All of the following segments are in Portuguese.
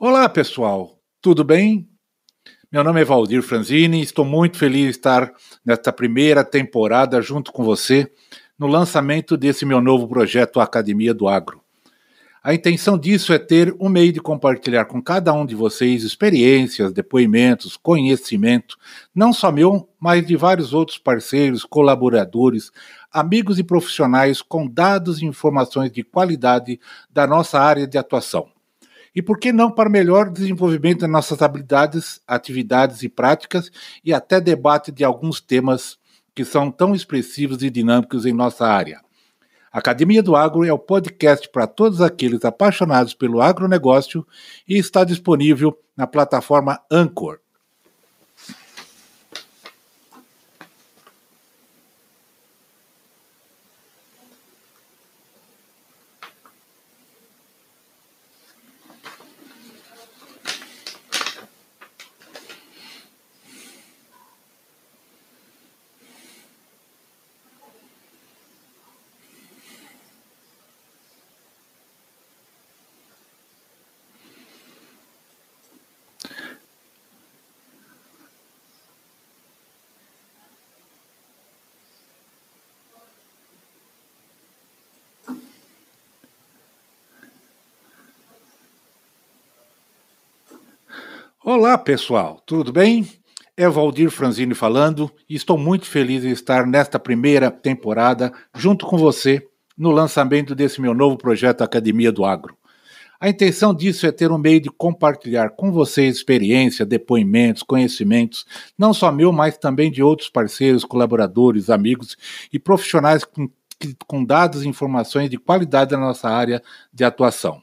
Olá, pessoal, tudo bem? Meu nome é Valdir Franzini e estou muito feliz de estar nesta primeira temporada junto com você no lançamento desse meu novo projeto Academia do Agro. A intenção disso é ter um meio de compartilhar com cada um de vocês experiências, depoimentos, conhecimento, não só meu, mas de vários outros parceiros, colaboradores, amigos e profissionais com dados e informações de qualidade da nossa área de atuação. E por que não para melhor desenvolvimento das nossas habilidades, atividades e práticas e até debate de alguns temas que são tão expressivos e dinâmicos em nossa área. A Academia do Agro é o podcast para todos aqueles apaixonados pelo agronegócio e está disponível na plataforma Anchor. Olá pessoal, tudo bem? É Valdir Franzini falando e estou muito feliz em estar nesta primeira temporada junto com você no lançamento desse meu novo projeto Academia do Agro. A intenção disso é ter um meio de compartilhar com vocês experiência, depoimentos, conhecimentos, não só meu, mas também de outros parceiros, colaboradores, amigos e profissionais com dados e informações de qualidade da nossa área de atuação.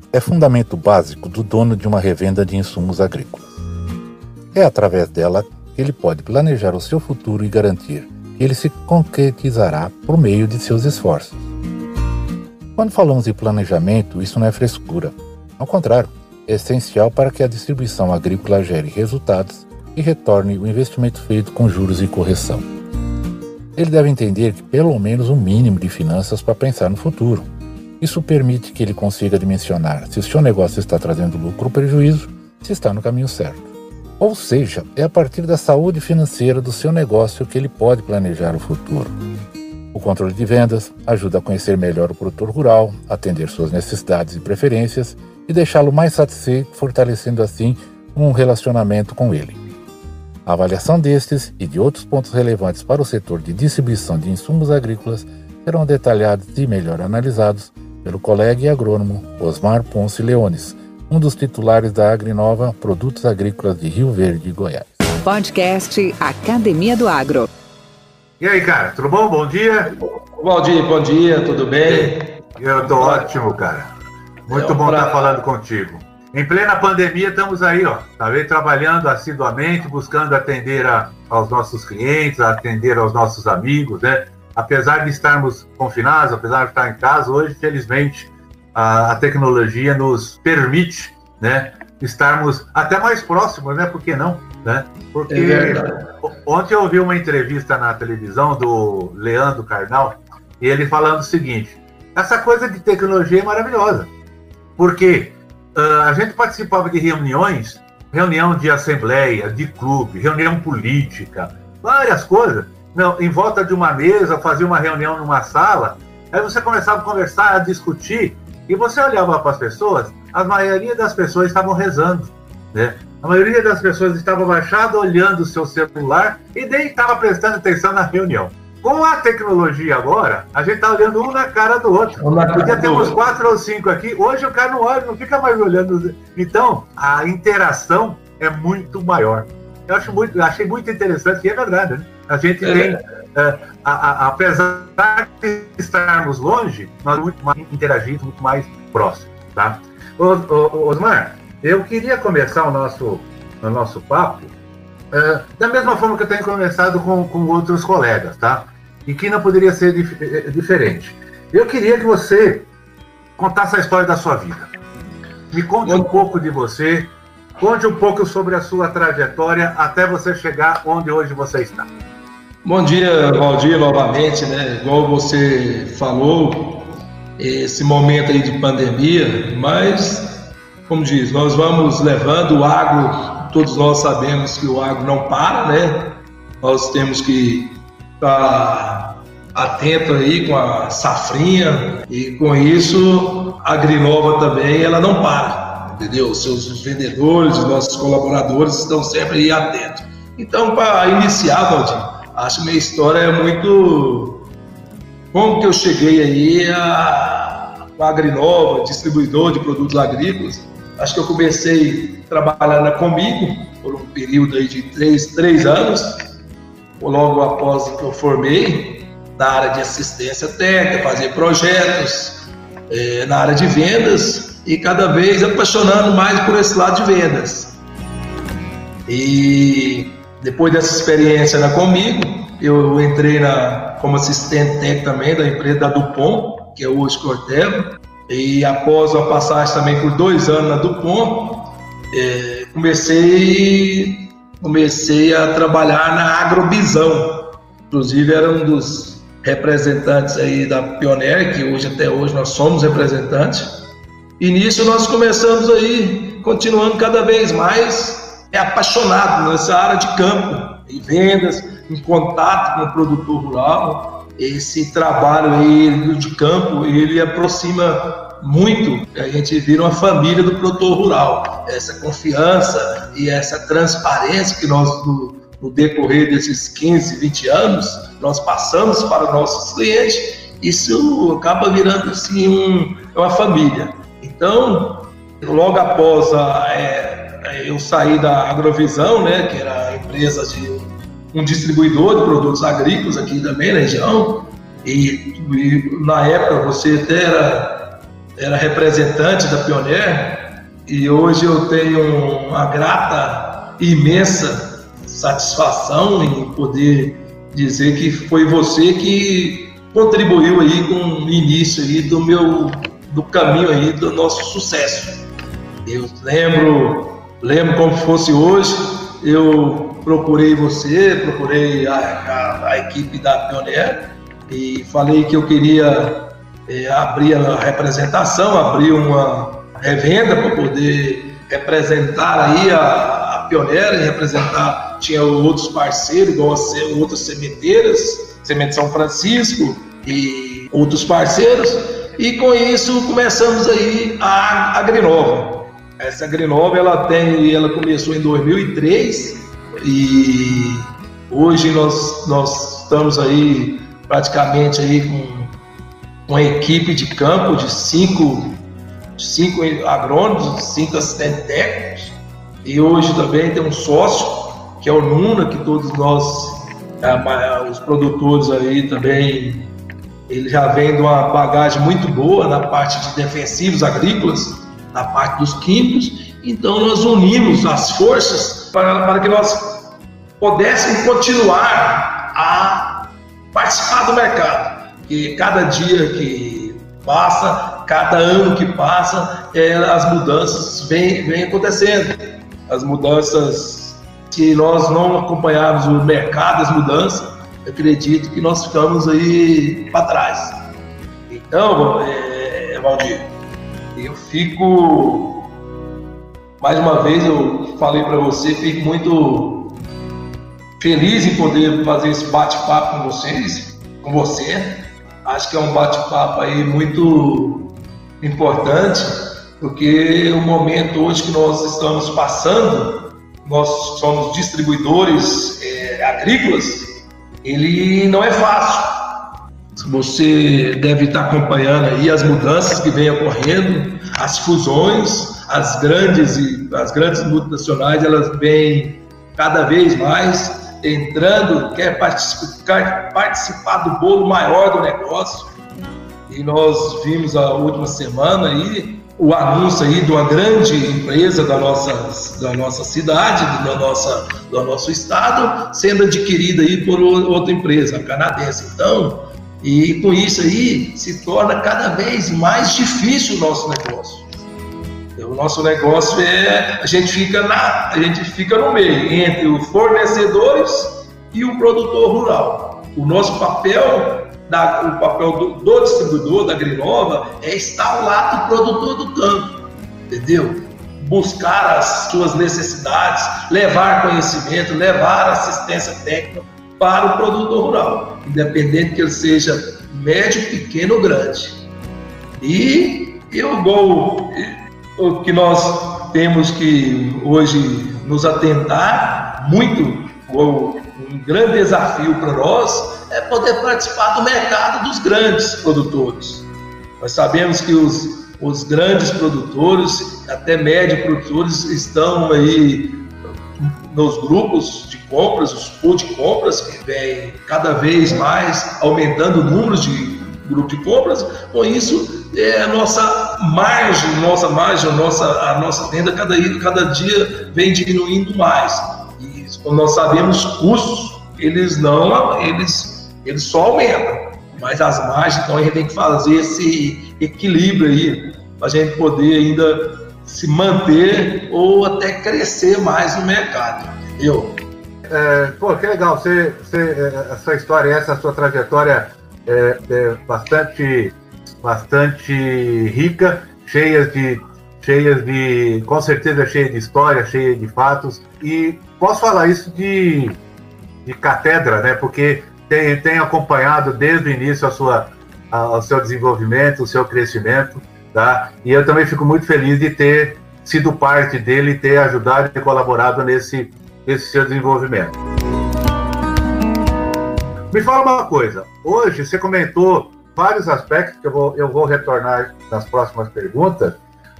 é fundamento básico do dono de uma revenda de insumos agrícolas. É através dela que ele pode planejar o seu futuro e garantir que ele se concretizará por meio de seus esforços. Quando falamos em planejamento, isso não é frescura. Ao contrário, é essencial para que a distribuição agrícola gere resultados e retorne o investimento feito com juros e correção. Ele deve entender que pelo menos um mínimo de finanças para pensar no futuro. Isso permite que ele consiga dimensionar se o seu negócio está trazendo lucro ou prejuízo, se está no caminho certo. Ou seja, é a partir da saúde financeira do seu negócio que ele pode planejar o futuro. O controle de vendas ajuda a conhecer melhor o produtor rural, atender suas necessidades e preferências e deixá-lo mais satisfeito, fortalecendo assim um relacionamento com ele. A avaliação destes e de outros pontos relevantes para o setor de distribuição de insumos agrícolas serão detalhados e melhor analisados pelo colega e agrônomo Osmar Ponce Leones, um dos titulares da Agrinova Produtos Agrícolas de Rio Verde e Goiás. Podcast Academia do Agro. E aí, cara, tudo bom? Bom dia. Valdir, bom dia, tudo bem? Eu tô ótimo, cara. Muito bom estar falando contigo. Em plena pandemia estamos aí, ó, talvez trabalhando assiduamente, buscando atender aos nossos clientes, atender aos nossos amigos, né? Apesar de estarmos confinados, apesar de estar em casa, hoje, felizmente, a tecnologia nos permite, né, estarmos até mais próximos, né? Por que não? Né? Porque ontem eu ouvi uma entrevista na televisão do Leandro Karnal, e ele falando o seguinte: essa coisa de tecnologia é maravilhosa, porque a gente participava de reuniões, reunião de assembleia, de clube, reunião política, várias coisas. Não, em volta de uma mesa, fazia uma reunião numa sala, aí você começava a conversar, a discutir, e você olhava para as pessoas, a maioria das pessoas estavam rezando, né? A maioria das pessoas estava abaixada, olhando o seu celular e nem estava prestando atenção na reunião. Com a tecnologia agora, a gente está olhando um na cara do outro. Podia ter uns 4 ou 5 aqui, hoje o cara não olha, não fica mais olhando. Então, a interação é muito maior. Eu acho achei muito interessante, e é verdade, né? A gente tem, apesar de estarmos longe, nós muito mais interagidos, muito mais próximos. tá? Osmar, eu queria começar o nosso papo da mesma forma que eu tenho conversado com outros colegas, tá? E que não poderia ser diferente. Eu queria que você contasse a história da sua vida. Me conte um pouco de você, conte um pouco sobre a sua trajetória até você chegar onde hoje você está. Bom dia, Valdir, novamente, né? Igual você falou, esse momento aí de pandemia, mas, como diz, nós vamos levando o agro, todos nós sabemos que o agro não para, né? Nós temos que estar atento aí com a safrinha e com isso a Agrinova também, ela não para, entendeu? Seus vendedores, nossos colaboradores estão sempre aí atentos. Então, para iniciar, Valdir, acho que minha história é muito... Como que eu cheguei aí a Agrinova, distribuidor de produtos agrícolas. Acho que eu comecei a trabalhar na Comigo por um período aí de três anos, logo após que eu formei, na área de assistência técnica, fazer projetos, na área de vendas e cada vez apaixonando mais por esse lado de vendas. E... depois dessa experiência na Comigo, eu entrei como assistente técnico também da empresa da Dupont, que é hoje Corteva, e após uma passagem também por 2 anos na Dupont, comecei a trabalhar na Agrovisão. Inclusive era um dos representantes aí da Pioneer, que hoje até hoje nós somos representantes. E nisso nós começamos aí, continuando cada vez mais, apaixonado nessa área de campo, em vendas, em contato com o produtor rural. Esse trabalho aí de campo, ele aproxima muito, a gente vira uma família do produtor rural. Essa confiança e essa transparência que nós, no decorrer desses 15, 20 anos, nós passamos para nossos clientes, isso acaba virando assim, uma família. Então, logo após eu saí da Agrovisão, né, que era a empresa de um distribuidor de produtos agrícolas aqui também na região, e na época você até era representante da Pioneer, e hoje eu tenho uma grata e imensa satisfação em poder dizer que foi você que contribuiu aí com o início aí do caminho aí do nosso sucesso. Eu lembro como fosse hoje, eu procurei você, procurei a equipe da Pioneer e falei que eu queria abrir a representação, abrir uma revenda para poder representar aí a Pioneer e representar, tinha outros parceiros, igual outras sementeiras, Semente São Francisco e outros parceiros, e com isso começamos aí a Agrinova. Essa Agrinova, ela começou em 2003 e hoje nós estamos aí praticamente aí com uma equipe de campo de 5 agrônomos, 5 assistentes técnicos, e hoje também tem um sócio que é o Nuno, que todos nós, os produtores aí também, ele já vem de uma bagagem muito boa na parte de defensivos agrícolas, na parte dos químicos. Então nós unimos as forças para que nós pudéssemos continuar a participar do mercado. E cada dia que passa, cada ano que passa, as mudanças vêm acontecendo. As mudanças, se nós não acompanharmos o mercado, as mudanças, eu acredito que nós ficamos aí para trás. Então, Valdir, eu fico, mais uma vez eu falei para você, fico muito feliz em poder fazer esse bate-papo com vocês, com você. Acho que é um bate-papo aí muito importante, porque o momento hoje que nós estamos passando, nós somos distribuidores agrícolas, ele não é fácil. Você deve estar acompanhando aí as mudanças que vêm ocorrendo, as fusões, as grandes multinacionais, elas vêm cada vez mais entrando, quer participar do bolo maior do negócio. E nós vimos a última semana aí o anúncio aí de uma grande empresa da nossa cidade, do nosso estado, sendo adquirida aí por outra empresa canadense. Então, e com isso aí se torna cada vez mais difícil o nosso negócio. O nosso negócio é, a gente fica no meio, entre os fornecedores e o produtor rural. O nosso papel, o papel do distribuidor, da Agrinova, é estar ao lado do produtor do campo, entendeu? Buscar as suas necessidades, levar conhecimento, levar assistência técnica para o produtor rural, independente que ele seja médio, pequeno ou grande. E eu vou... O que nós temos que hoje nos atentar muito, um grande desafio para nós, é poder participar do mercado dos grandes produtores. Nós sabemos que os grandes produtores, até médios produtores, estão aí nos grupos de compras, os pool de compras, que vem cada vez mais aumentando o número de grupo de compras. Com isso, a nossa venda cada dia vem diminuindo mais. E como nós sabemos, os custos eles só aumentam, mas as margens, então a gente tem que fazer esse equilíbrio aí para a gente poder ainda se manter ou até crescer mais no mercado, entendeu? Que legal, a sua história, essa sua trajetória é bastante rica, com certeza cheia de história, cheia de fatos, e posso falar isso de cátedra, né? Porque tem acompanhado desde o início o seu desenvolvimento, o seu crescimento, tá? E eu também fico muito feliz de ter sido parte dele, ter ajudado e colaborado nesse seu desenvolvimento. Me fala uma coisa, hoje você comentou vários aspectos que eu vou retornar nas próximas perguntas,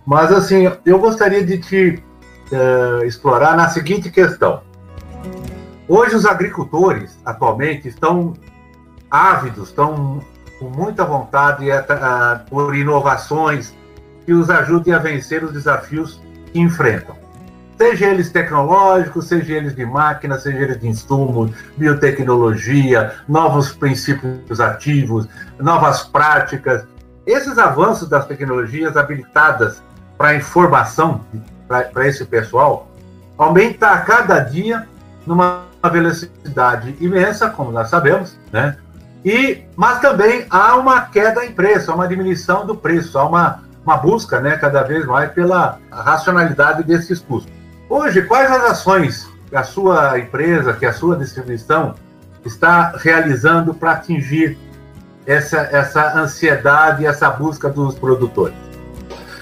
mas assim, eu gostaria de te explorar na seguinte questão. Hoje os agricultores, atualmente, estão ávidos, estão com muita vontade por inovações que os ajudem a vencer os desafios que enfrentam. Seja eles tecnológicos, seja eles de máquina, seja eles de insumos, biotecnologia, novos princípios ativos, novas práticas. Esses avanços das tecnologias habilitadas para informação, para esse pessoal, aumenta a cada dia numa velocidade imensa, como nós sabemos, né? Mas também há uma queda em preço, há uma diminuição do preço, há uma busca, né, cada vez mais pela racionalidade desses custos. Hoje, quais as ações que a sua empresa, que a sua distribuição está realizando para atingir essa ansiedade, essa busca dos produtores?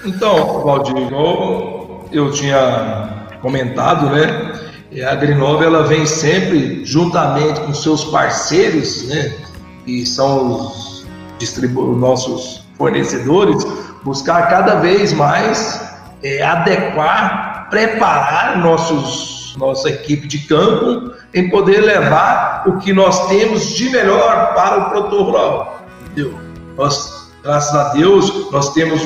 Então, Valdir, eu tinha comentado, né? A Agrinova, ela vem sempre juntamente com seus parceiros, né? Que são os nossos fornecedores, buscar cada vez mais preparar nossa equipe de campo em poder levar o que nós temos de melhor para o produtor rural, entendeu? Nós, graças a Deus, nós temos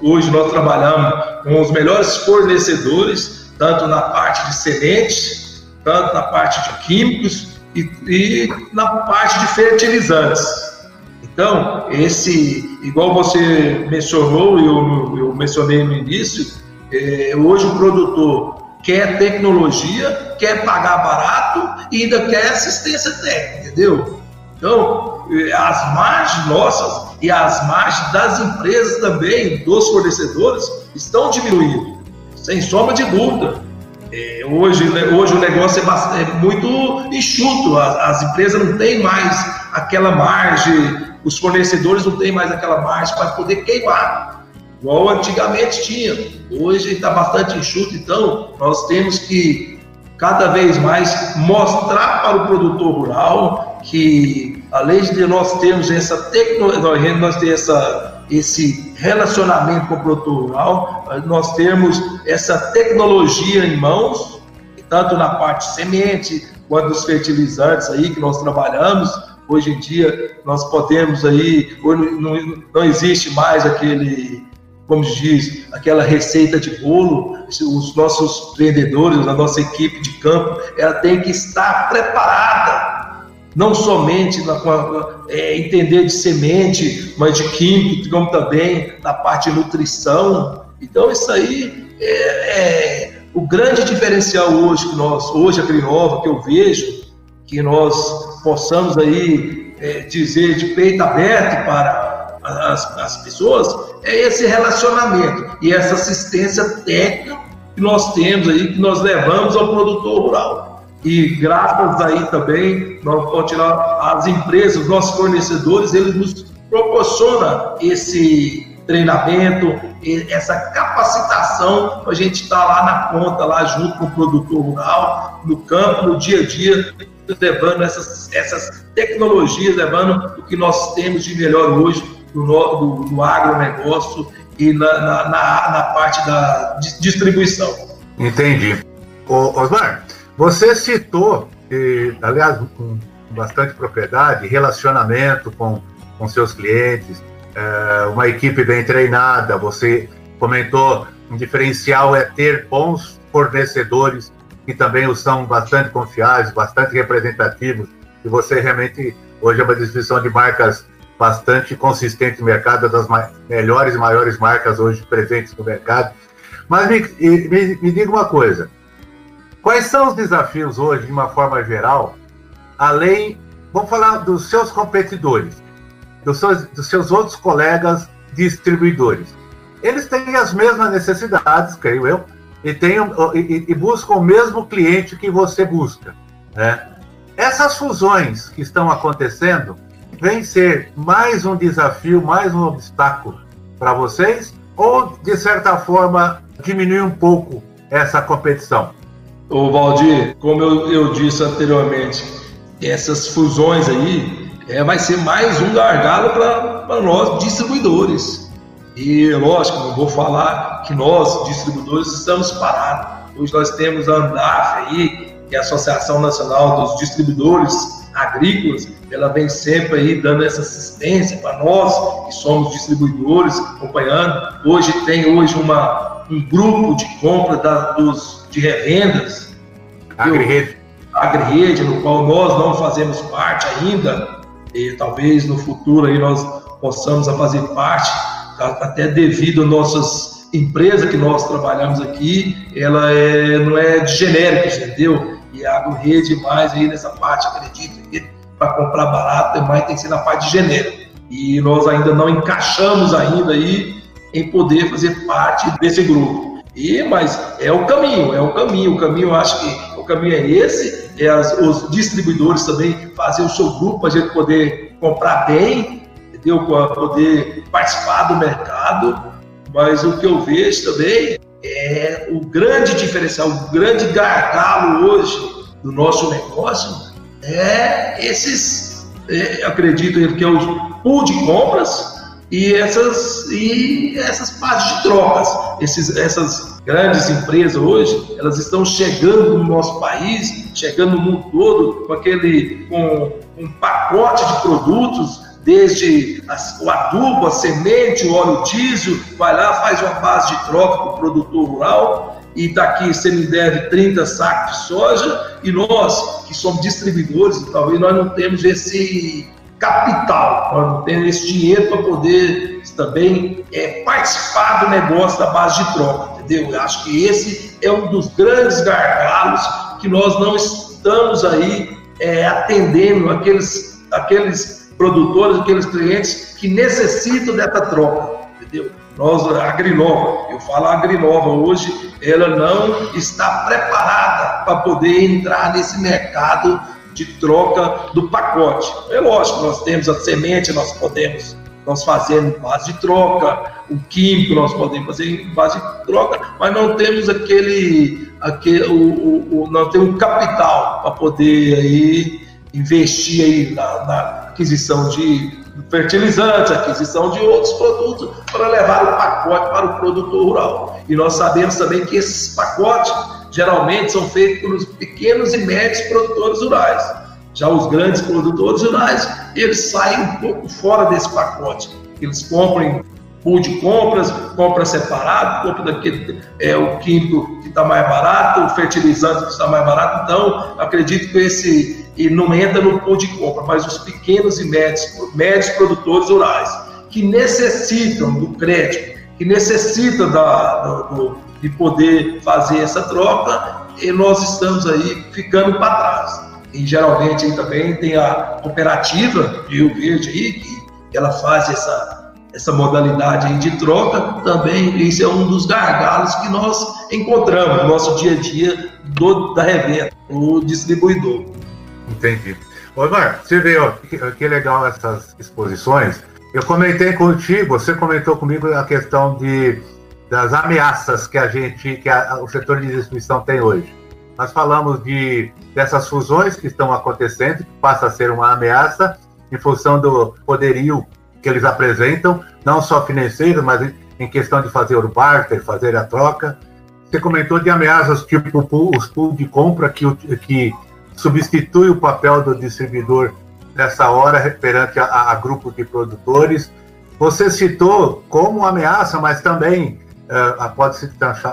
hoje nós trabalhamos com os melhores fornecedores, tanto na parte de sementes, tanto na parte de químicos e na parte de fertilizantes. Então, igual você mencionou, eu mencionei no início, hoje o produtor quer tecnologia, quer pagar barato e ainda quer assistência técnica, entendeu? Então, as margens nossas e as margens das empresas também, dos fornecedores, estão diminuindo, sem sombra de dúvida. Hoje o negócio é muito enxuto, as empresas não têm mais aquela margem, os fornecedores não têm mais aquela margem para poder queimar, igual antigamente tinha. Hoje está bastante enxuto, então nós temos que cada vez mais mostrar para o produtor rural que, além de nós termos essa tecnologia, nós temos esse relacionamento com o produtor rural, nós temos essa tecnologia em mãos, tanto na parte de semente, quanto dos fertilizantes aí que nós trabalhamos, Hoje em dia, nós podemos aí, não existe mais aquele, como se diz, aquela receita de bolo. Os nossos vendedores, a nossa equipe de campo, ela tem que estar preparada, não somente entender de semente, mas de químico, digamos também, na parte de nutrição. Então, isso aí é o grande diferencial hoje, hoje a Agrinova, que eu vejo, que nós possamos aí dizer de peito aberto para as pessoas, é esse relacionamento e essa assistência técnica que nós temos aí, que nós levamos ao produtor rural. E graças aí também, nós continuar as empresas, nossos fornecedores, eles nos proporcionam esse treinamento, essa capacitação, a gente está lá na ponta, lá junto com o produtor rural, no campo, no dia a dia, levando essas tecnologias, levando o que nós temos de melhor hoje no agronegócio e na parte da distribuição. Entendi. Osmar, você citou, aliás, com bastante propriedade, relacionamento com seus clientes, uma equipe bem treinada. Você comentou, um diferencial é ter bons fornecedores que também são bastante confiáveis, bastante representativos, e você realmente, hoje é uma distribuição de marcas bastante consistente no mercado, das melhores e maiores marcas hoje presentes no mercado. Mas me diga uma coisa, quais são os desafios hoje, de uma forma geral, além, vamos falar dos seus competidores, dos seus outros colegas distribuidores? Eles têm as mesmas necessidades, creio eu, e buscam o mesmo cliente que você busca, né? Essas fusões que estão acontecendo vêm ser mais um desafio, mais um obstáculo para vocês, ou, de certa forma, diminui um pouco essa competição? Ô, Valdir, como eu disse anteriormente, essas fusões aí vai ser mais um gargalo para nós, distribuidores. E, lógico, não vou falar que nós, distribuidores, estamos parados. Hoje nós temos a ANDAF aí, que é a Associação Nacional dos Distribuidores Agrícolas, ela vem sempre aí dando essa assistência para nós, que somos distribuidores, acompanhando. Hoje tem um grupo de compra de revendas. Agri-Rede, no qual nós não fazemos parte ainda, e talvez no futuro aí nós possamos fazer parte, até devido às nossas empresas que nós trabalhamos aqui, ela não é de genéricos, entendeu? E a Agri-Rede mais aí nessa parte, acredito, para comprar barato, mais tem que ser na parte de genérico. E nós ainda não encaixamos ainda aí em poder fazer parte desse grupo. Mas é o caminho, eu acho que o caminho é esse, os distribuidores também fazer o seu grupo, a gente poder comprar bem, para poder participar do mercado. Mas o que eu vejo também é o grande diferencial, o grande gargalo hoje do nosso negócio é acredito que é o pool de compras e essas partes de trocas. Essas grandes empresas hoje, elas estão chegando no nosso país, chegando no mundo todo com um pacote de produtos, desde o adubo, a semente, o óleo diesel, vai lá, faz uma base de troca para o produtor rural, e daqui você me deve 30 sacos de soja, e nós, que somos distribuidores, talvez nós não temos esse capital, nós não temos esse dinheiro para poder também participar do negócio da base de troca, entendeu? Eu acho que esse é um dos grandes gargalos, que nós não estamos aí atendendo aqueles produtores, aqueles clientes que necessitam dessa troca, entendeu? A Agrinova hoje, ela não está preparada para poder entrar nesse mercado de troca do pacote. É lógico, nós temos a semente, nós fazemos base de troca, o químico nós podemos fazer em base de troca, mas não temos não temos capital para poder aí investir aí na aquisição de fertilizantes, aquisição de outros produtos para levar o pacote para o produtor rural. E nós sabemos também que esses pacotes geralmente são feitos pelos pequenos e médios produtores rurais. Já os grandes produtores rurais, eles saem um pouco fora desse pacote. Eles compram em pool de compras, compra separado, compra daquele, o químico que está mais barato, o fertilizante que está mais barato. Então, acredito que esse não entra no pool de compra, mas os pequenos e médios produtores rurais, que necessitam do crédito, que necessitam de poder fazer essa troca, e nós estamos aí ficando para trás. E geralmente aí também tem a cooperativa de Rio Verde aí, que ela faz essa modalidade aí de troca também. Isso é um dos gargalos que nós encontramos no nosso dia a dia da revenda, o distribuidor. Entendi. Osmar, você vê, ó, que legal essas exposições. Eu comentei contigo, você comentou comigo a questão das ameaças que o setor de distribuição tem hoje. Nós falamos dessas fusões que estão acontecendo, que passa a ser uma ameaça em função do poderio que eles apresentam, não só financeiro, mas em questão de fazer o barter, fazer a troca. Você comentou de ameaças tipo os pool de compra que substitui o papel do distribuidor nessa hora perante a grupos de produtores. Você citou como ameaça, mas também pode-se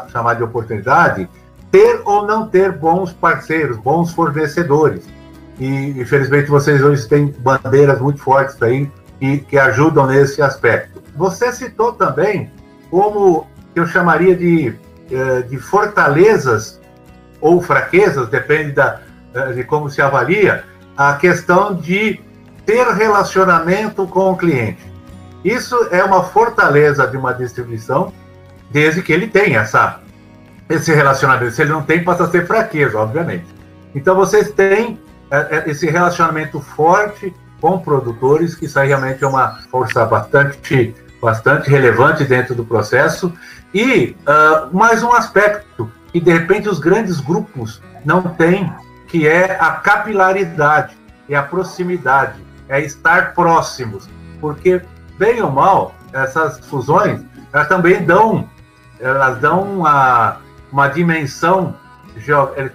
chamar de oportunidade, ter ou não ter bons parceiros, bons fornecedores. E, infelizmente, vocês hoje têm bandeiras muito fortes aí que ajudam nesse aspecto. Você citou também como eu chamaria de fortalezas ou fraquezas, depende de como se avalia, a questão de ter relacionamento com o cliente. Isso é uma fortaleza de uma distribuição, desde que ele tenha esse relacionamento. Se ele não tem, passa a ser fraqueza, obviamente. Então, vocês têm esse relacionamento forte com produtores, que isso aí realmente é uma força bastante, bastante relevante dentro do processo. E mais um aspecto que, de repente, os grandes grupos não têm, que é a capilaridade, é a proximidade, é estar próximos. Porque, bem ou mal, essas fusões, elas também dão uma dimensão,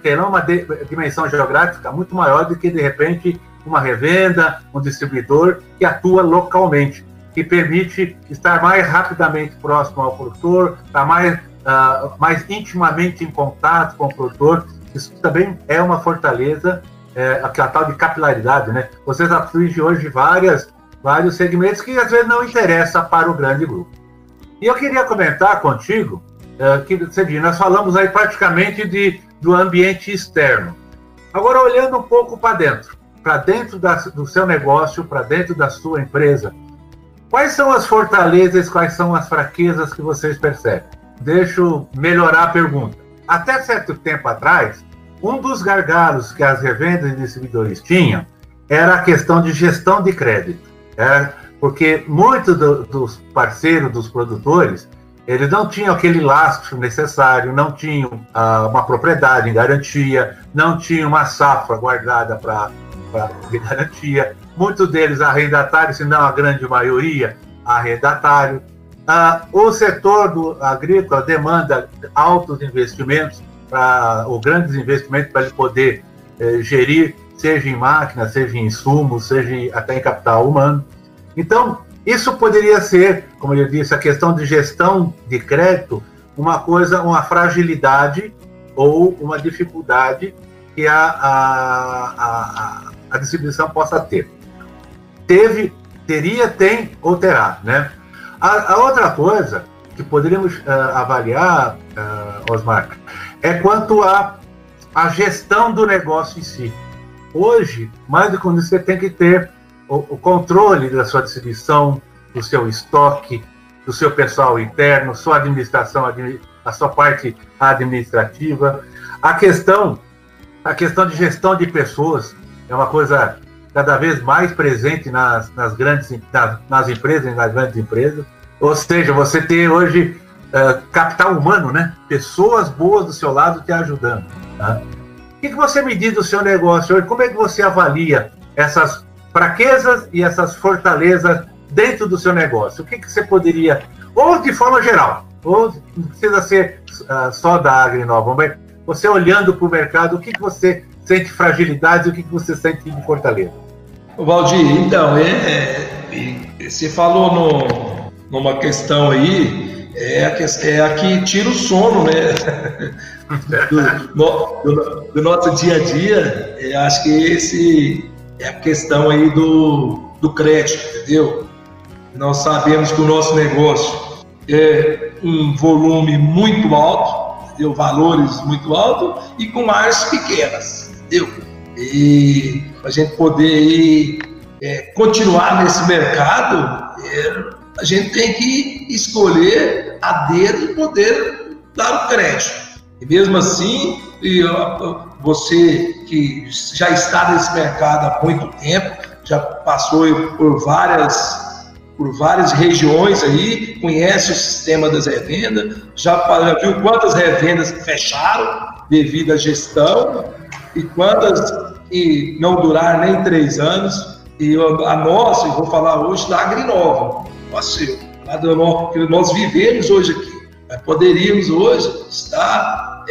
terão uma dimensão geográfica muito maior do que, de repente, uma revenda, um distribuidor que atua localmente, que permite estar mais rapidamente próximo ao produtor, estar mais intimamente em contato com o produtor. Isso também é uma fortaleza, a tal de capilaridade, né? Vocês atingem hoje vários segmentos que às vezes não interessam para o grande grupo. E eu queria comentar contigo, que você diz, nós falamos aí praticamente do ambiente externo. Agora, olhando um pouco para dentro do seu negócio, para dentro da sua empresa, quais são as fortalezas, quais são as fraquezas que vocês percebem? Deixa eu melhorar a pergunta. Até certo tempo atrás, um dos gargalos que as revendas e distribuidores tinham era a questão de gestão de crédito. Porque muitos dos parceiros, dos produtores, eles não tinham aquele lastro necessário, não tinham uma propriedade em garantia, não tinham uma safra guardada de garantia. Muitos deles arrendatários, se não a grande maioria, arrendatário. O setor agrícola demanda altos investimentos, ou grandes investimentos, para ele poder gerir, seja em máquina, seja em insumos, seja até em capital humano. Então, isso poderia ser, como eu disse, a questão de gestão de crédito, uma fragilidade ou uma dificuldade que a distribuição possa ter. Tem ou terá, né? A outra coisa que poderíamos avaliar, Osmar, é quanto à gestão do negócio em si. Hoje, mais do que isso, você tem que ter o controle da sua distribuição, do seu estoque, do seu pessoal interno, sua administração, a sua parte administrativa. A questão de gestão de pessoas é uma coisa cada vez mais presente nas empresas, nas grandes empresas. Ou seja, você tem hoje capital humano, né? Pessoas boas do seu lado te ajudando. Tá? O que você me diz do seu negócio hoje? Como é que você avalia essas fraquezas e essas fortalezas dentro do seu negócio? O que você poderia, ou de forma geral, ou não precisa ser só da Agrinova, mas você olhando para o mercado, o que você sente fragilidades e o que você sente de fortaleza? Valdir, então, você falou numa questão aí, é a que tira o sono, né? do nosso dia a dia. Acho que esse é a questão aí do crédito, entendeu? Nós sabemos que o nosso negócio é um volume muito alto, entendeu? Valores muito altos e com áreas pequenas, entendeu? E a gente poder aí, continuar nesse mercado, a gente tem que escolher a dedo e poder dar o crédito. E mesmo assim, você que já está nesse mercado há muito tempo, já passou por várias regiões aí, conhece o sistema das revendas, já viu quantas revendas fecharam devido à gestão e quantas que não duraram nem 3 anos. E a nossa, eu vou falar hoje da Agrinova, que nós vivemos hoje aqui. Nós poderíamos hoje estar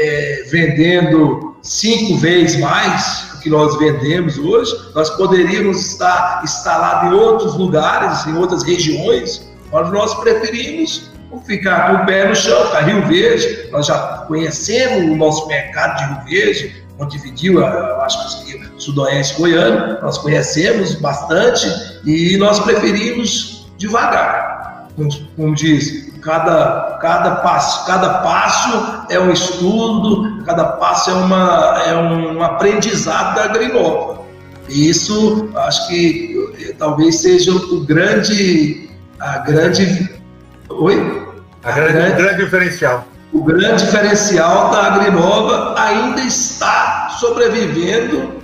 vendendo 5 vezes mais que nós vendemos hoje, nós poderíamos estar instalados em outros lugares, em outras regiões, mas nós preferimos ficar com o pé no chão, para Rio Verde. Nós já conhecemos o nosso mercado de Rio Verde, onde dividiu, acho que o sudoeste goiano, nós conhecemos bastante e nós preferimos devagar. Como diz, cada passo é um estudo, cada passo é um aprendizado da Agrinova. E isso, acho que talvez seja o grande diferencial. O grande diferencial da Agrinova ainda está sobrevivendo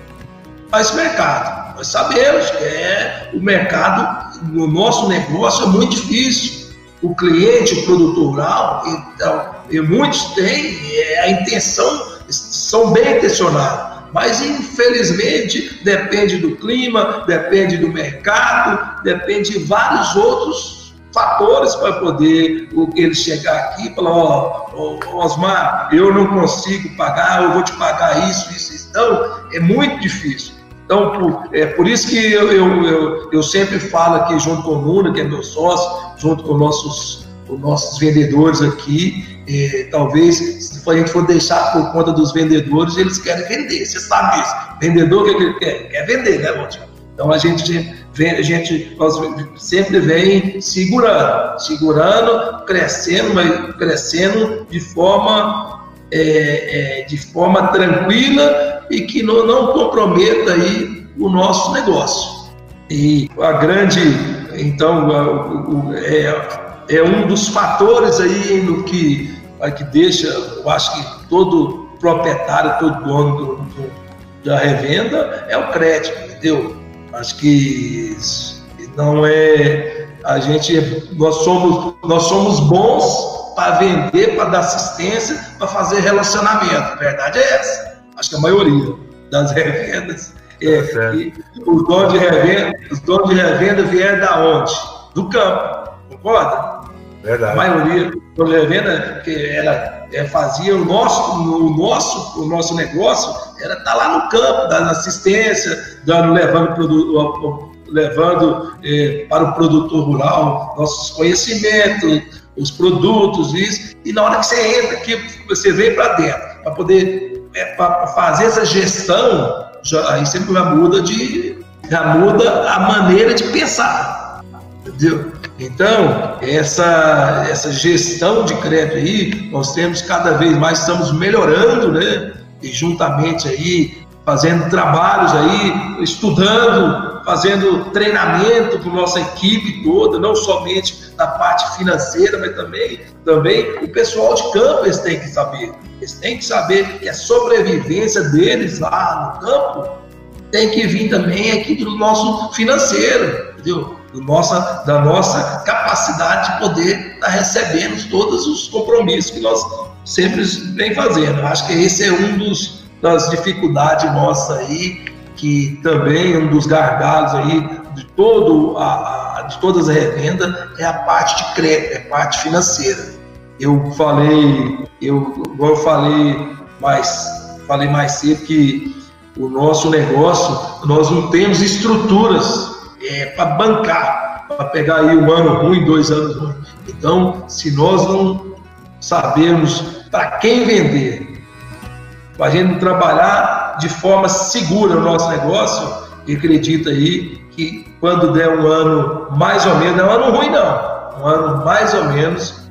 a esse mercado. Nós sabemos que o mercado, no nosso negócio, é muito difícil. O cliente, o produtor rural, então, muitos têm a intenção, são bem intencionados, mas infelizmente depende do clima, depende do mercado, depende de vários outros fatores para poder ele chegar aqui e falar: Osmar, eu não consigo pagar, eu vou te pagar isso. Então, é muito difícil. Então, por isso que eu sempre falo aqui junto com o Nuno, que é meu sócio, junto com os nossos vendedores aqui, talvez se a gente for deixar por conta dos vendedores, eles querem vender, você sabe isso. Vendedor, o que ele quer? Quer vender, né, Valdir? Então, nós sempre vem segurando, crescendo, mas crescendo de forma tranquila e que não comprometa aí o nosso negócio. E um dos fatores aí no que deixa, eu acho que todo proprietário, todo dono da revenda é o crédito, entendeu? Acho que não é a gente, nós somos bons para vender, para dar assistência, para fazer relacionamento. A verdade é essa. Acho que a maioria das revendas, os donos de revenda vieram da onde? Do campo, concorda? Verdade. A maioria dos donos de revenda que fazia o nosso negócio era estar lá no campo, dando assistência, levando para o produtor rural nossos conhecimentos, os produtos, isso, e na hora que você entra aqui, você vem para dentro, para poder fazer essa gestão, aí sempre já muda a maneira de pensar, entendeu? Então, essa gestão de crédito aí, nós temos cada vez mais, estamos melhorando, né? E juntamente aí, fazendo trabalhos aí, estudando, fazendo treinamento com nossa equipe toda, não somente da parte financeira, mas também o pessoal de campo, eles têm que saber. Eles têm que saber que a sobrevivência deles lá no campo tem que vir também aqui do nosso financeiro, entendeu? Da nossa capacidade de poder estar recebendo todos os compromissos que nós sempre vem fazendo. Acho que esse é um das dificuldades nossas aí, que também um dos gargalos aí de todas as revendas é a parte de crédito, é a parte financeira. Eu falei mais cedo que o nosso negócio, nós não temos estruturas para bancar, para pegar aí um ano ruim, 2 anos ruim. Então, se nós não sabermos para quem vender, para a gente trabalhar de forma segura o nosso negócio, eu acredito aí que quando der um ano mais ou menos, não é um ano ruim não, um ano mais ou menos,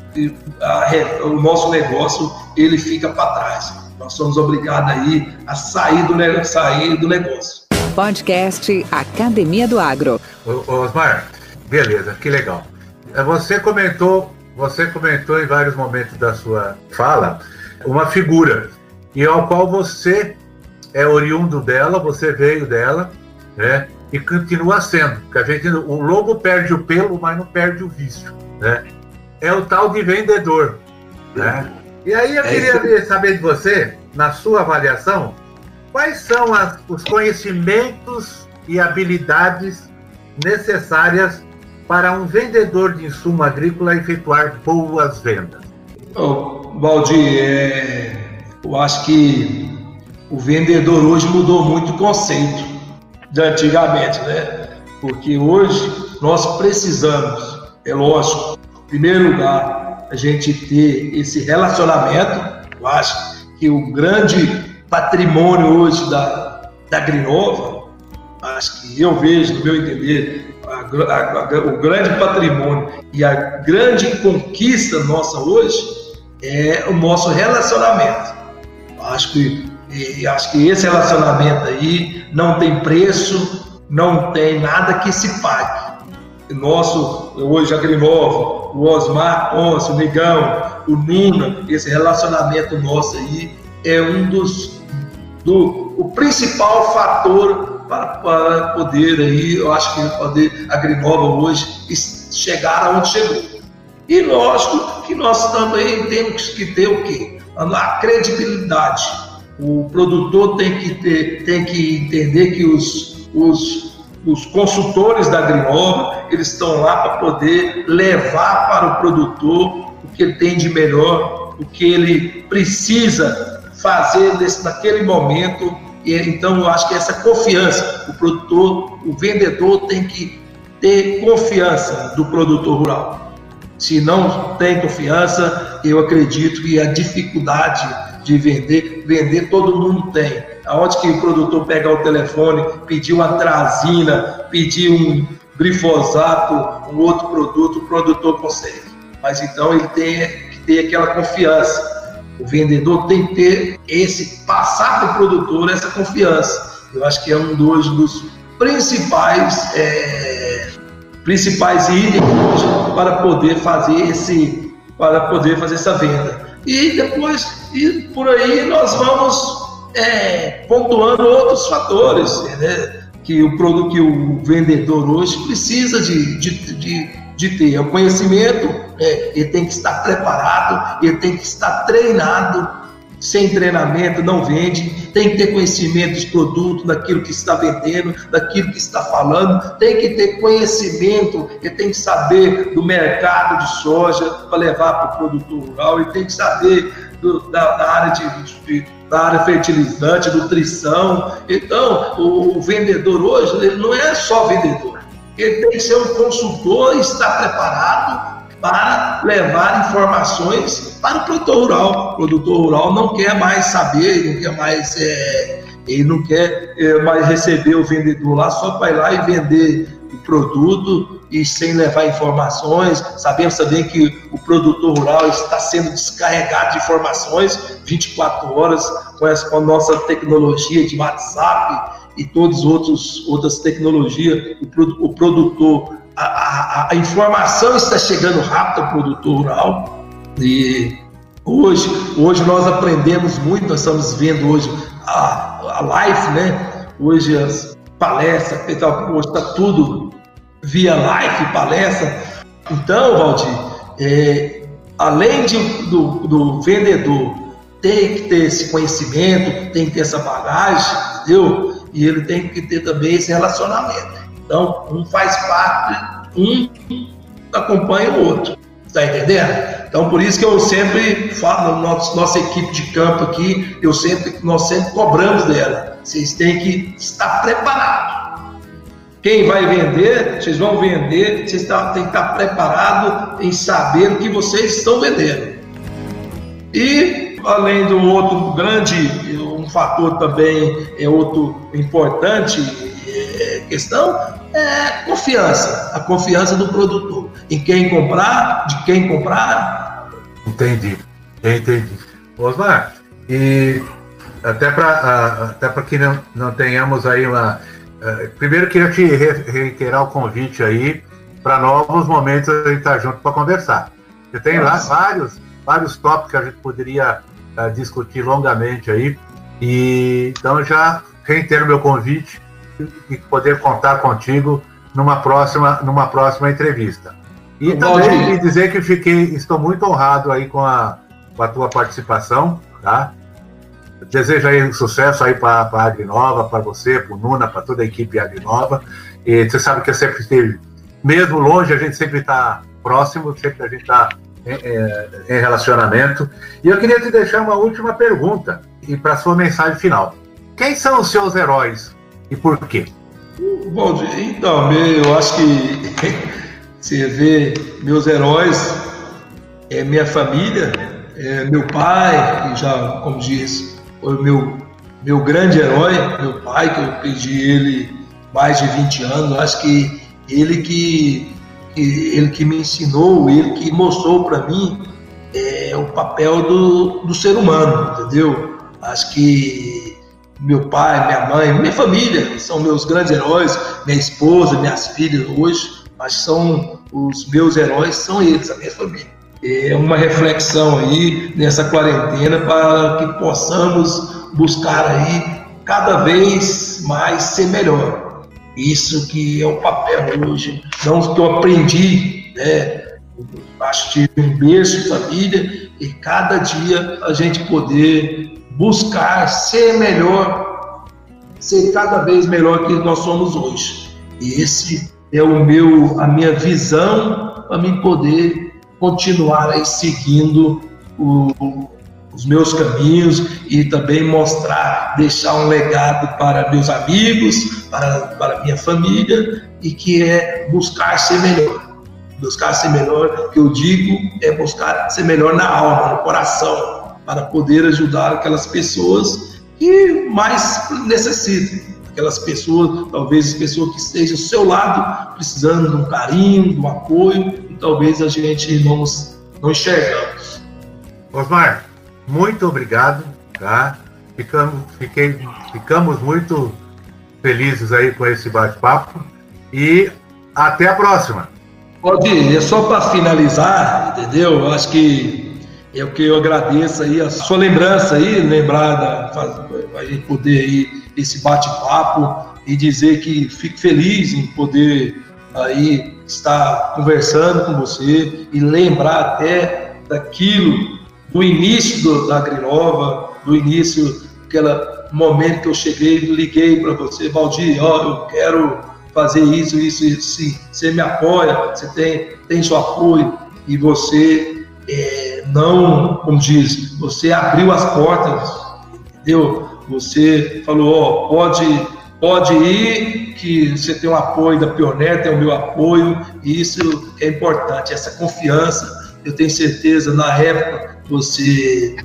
o nosso negócio ele fica para trás. Nós somos obrigados aí a sair do negócio. Podcast Academia do Agro. Osmar, beleza, que legal. Você comentou em vários momentos da sua fala uma figura e ao qual você é oriundo dela, você veio dela, né? E continua sendo. Porque o lobo perde o pelo, mas não perde o vício, né? É o tal de vendedor, né? E aí eu queria saber de você, na sua avaliação, quais são os conhecimentos e habilidades necessárias para um vendedor de insumo agrícola efetuar boas vendas? Valdir, eu acho que o vendedor hoje mudou muito o conceito de antigamente, né? Porque hoje nós precisamos, é lógico, em primeiro lugar, a gente ter esse relacionamento. Eu acho que o grande patrimônio hoje da Agrinova, acho que eu vejo, no meu entender, o grande patrimônio e a grande conquista nossa hoje é o nosso relacionamento. Acho que esse relacionamento aí não tem preço, não tem nada que se pague. Nosso, hoje, Agrinova, o Osmar Ponce, o Migão, o Nuno, esse relacionamento nosso aí é um o principal fator para poder aí, eu acho que poder Agrinova hoje chegar aonde chegou. E lógico que nós também temos que ter o quê? A credibilidade. O produtor tem que entender que os consultores da Agrinova, eles estão lá para poder levar para o produtor o que ele tem de melhor, o que ele precisa fazer naquele momento. E então, eu acho que essa confiança, o vendedor tem que ter confiança do produtor rural. Se não tem confiança, eu acredito que a dificuldade de vender todo mundo tem. Aonde que o produtor pegar o telefone, pedir uma trazina, pedir um glifosato, um outro produto, o produtor consegue. Mas então ele tem que ter aquela confiança. O vendedor tem que ter passar para o produtor essa confiança. Eu acho que é um dos principais itens para poder fazer essa venda. E depois, por aí nós vamos pontuando outros fatores, né? que o vendedor hoje precisa de ter. É o conhecimento, ele tem que estar preparado, ele tem que estar treinado. Sem treinamento não vende. Tem que ter conhecimento dos produtos, daquilo que está vendendo, daquilo que está falando. Tem que ter conhecimento, ele tem que saber do mercado de soja para levar para o produtor rural, ele tem que saber da área da área fertilizante, nutrição. Então, o vendedor hoje, ele não é só vendedor, ele tem que ser um consultor e estar preparado para levar informações para o produtor rural. O produtor rural não quer mais saber, ele não quer mais receber o vendedor lá só para ir lá e vender o produto e sem levar informações. Sabemos também que o produtor rural está sendo descarregado de informações 24 horas com a nossa tecnologia de WhatsApp e todas as outras tecnologias. O produtor, a informação está chegando rápido ao produtor rural. E hoje nós aprendemos muito, nós estamos vendo hoje a live, né? Hoje as palestras, está tudo via live, palestra. Então, Valdir, além do vendedor tem que ter esse conhecimento, tem que ter essa bagagem, entendeu? E ele tem que ter também esse relacionamento. Então, um faz parte, um acompanha o outro. Tá entendendo? Então, por isso que eu sempre falo, nossa equipe de campo aqui, nós sempre cobramos dela. Vocês têm que estar preparados. Quem vai vender, vocês vão vender, vocês têm que estar preparados em saber o que vocês estão vendendo. E, além do outro grande, um fator também, é outro importante questão, é confiança. A confiança do produtor. Em quem comprar, de quem comprar. Entendi. Osmar, e até para que não tenhamos aí uma... Primeiro queria te reiterar o convite aí para novos momentos a gente estar junto para conversar. Você tem lá vários tópicos que a gente poderia discutir longamente aí. E então já reitero meu convite e poder contar contigo numa próxima entrevista. E também me dizer que estou muito honrado aí com a tua participação, tá? Desejo aí sucesso aí para a Agrinova, para você, para o Nuna, para toda a equipe Agrinova. E você sabe que eu sempre esteve, mesmo longe, a gente sempre está próximo, sempre a gente está em relacionamento. E eu queria te deixar uma última pergunta e para a sua mensagem final. Quem são os seus heróis e por quê? Bom, então, eu acho que você vê meus heróis, é minha família, é meu pai, que já, como diz, foi o meu grande herói, meu pai, que eu perdi ele mais de 20 anos, eu acho que ele que me ensinou, ele que mostrou para mim o papel do ser humano, entendeu? Acho que meu pai, minha mãe, minha família são meus grandes heróis, minha esposa, minhas filhas hoje, mas são os meus heróis, são eles, a minha família. É uma reflexão aí nessa quarentena para que possamos buscar aí cada vez mais ser melhor. Isso que é o papel hoje, não que eu aprendi, né? Acho que tive um berço de família e cada dia a gente poder buscar ser melhor, ser cada vez melhor que nós somos hoje. E esse é a minha visão para mim poder continuar aí seguindo os meus caminhos e também mostrar, deixar um legado para meus amigos, para minha família, e que é buscar ser melhor. Buscar ser melhor, que eu digo, é buscar ser melhor na alma, no coração, para poder ajudar aquelas pessoas que mais necessitam. Aquelas pessoas, talvez as pessoas que estejam ao seu lado, precisando de um carinho, de um apoio, e talvez a gente não enxergamos. Osmar, muito obrigado, tá? Ficamos muito felizes aí com esse bate-papo e até a próxima. Valdir, é só para finalizar, entendeu? Eu acho que é o que eu agradeço aí, a sua lembrança aí, lembrada, a gente poder aí, esse bate-papo, e dizer que fico feliz em poder aí estar conversando com você e lembrar até daquilo, do início da Agrinova, do início, aquele momento que eu cheguei e liguei para você, Valdir, ó, eu quero fazer isso, sim, você me apoia, você tem seu apoio, e você... não, como diz, você abriu as portas, entendeu? Você falou, ó, pode ir, que você tem o apoio da Pioneer, tem o meu apoio, e isso é importante, essa confiança. Eu tenho certeza, na época você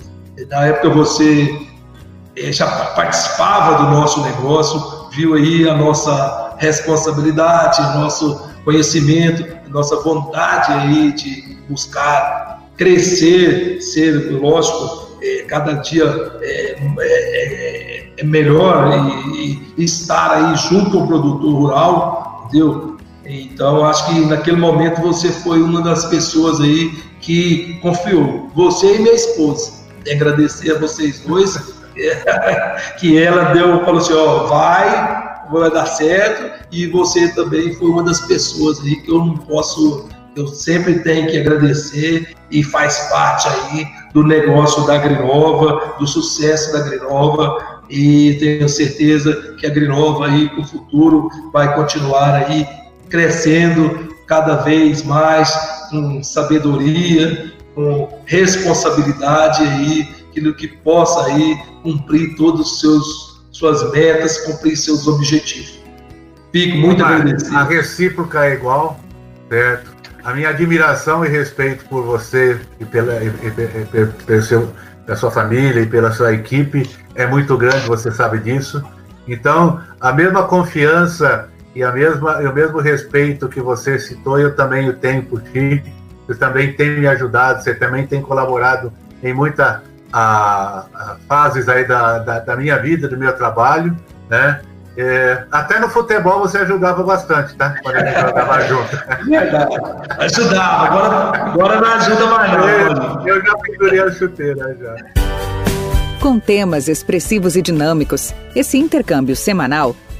já participava do nosso negócio, viu aí a nossa responsabilidade, nosso conhecimento, nossa vontade aí de buscar crescer, ser, lógico, cada dia é melhor e estar aí junto ao produtor rural, entendeu? Então, acho que naquele momento você foi uma das pessoas aí que confiou, você e minha esposa. Tenho que agradecer a vocês dois, que ela falou assim, ó, vai dar certo, e você também foi uma das pessoas aí que eu não posso... Eu sempre tenho que agradecer e faz parte aí do negócio da Agrinova, do sucesso da Agrinova, e tenho certeza que a Agrinova aí com o futuro vai continuar aí crescendo cada vez mais, com sabedoria, com responsabilidade aí, aquilo que possa aí cumprir todos os suas metas, cumprir seus objetivos. Fico muito agradecido. A recíproca é igual, certo? A minha admiração e respeito por você e pela sua família e pela sua equipe é muito grande, você sabe disso. Então, a mesma confiança e o mesmo respeito que você citou, eu também o tenho por ti. Você também tem me ajudado, você também tem colaborado em muitas fases aí da minha vida, do meu trabalho, né? É, até no futebol você ajudava bastante, tá? Quando a gente jogava junto. Verdade. Ajudava, agora não ajuda mais não. Eu já pendurei a chuteira já. Com temas expressivos e dinâmicos, esse intercâmbio semanal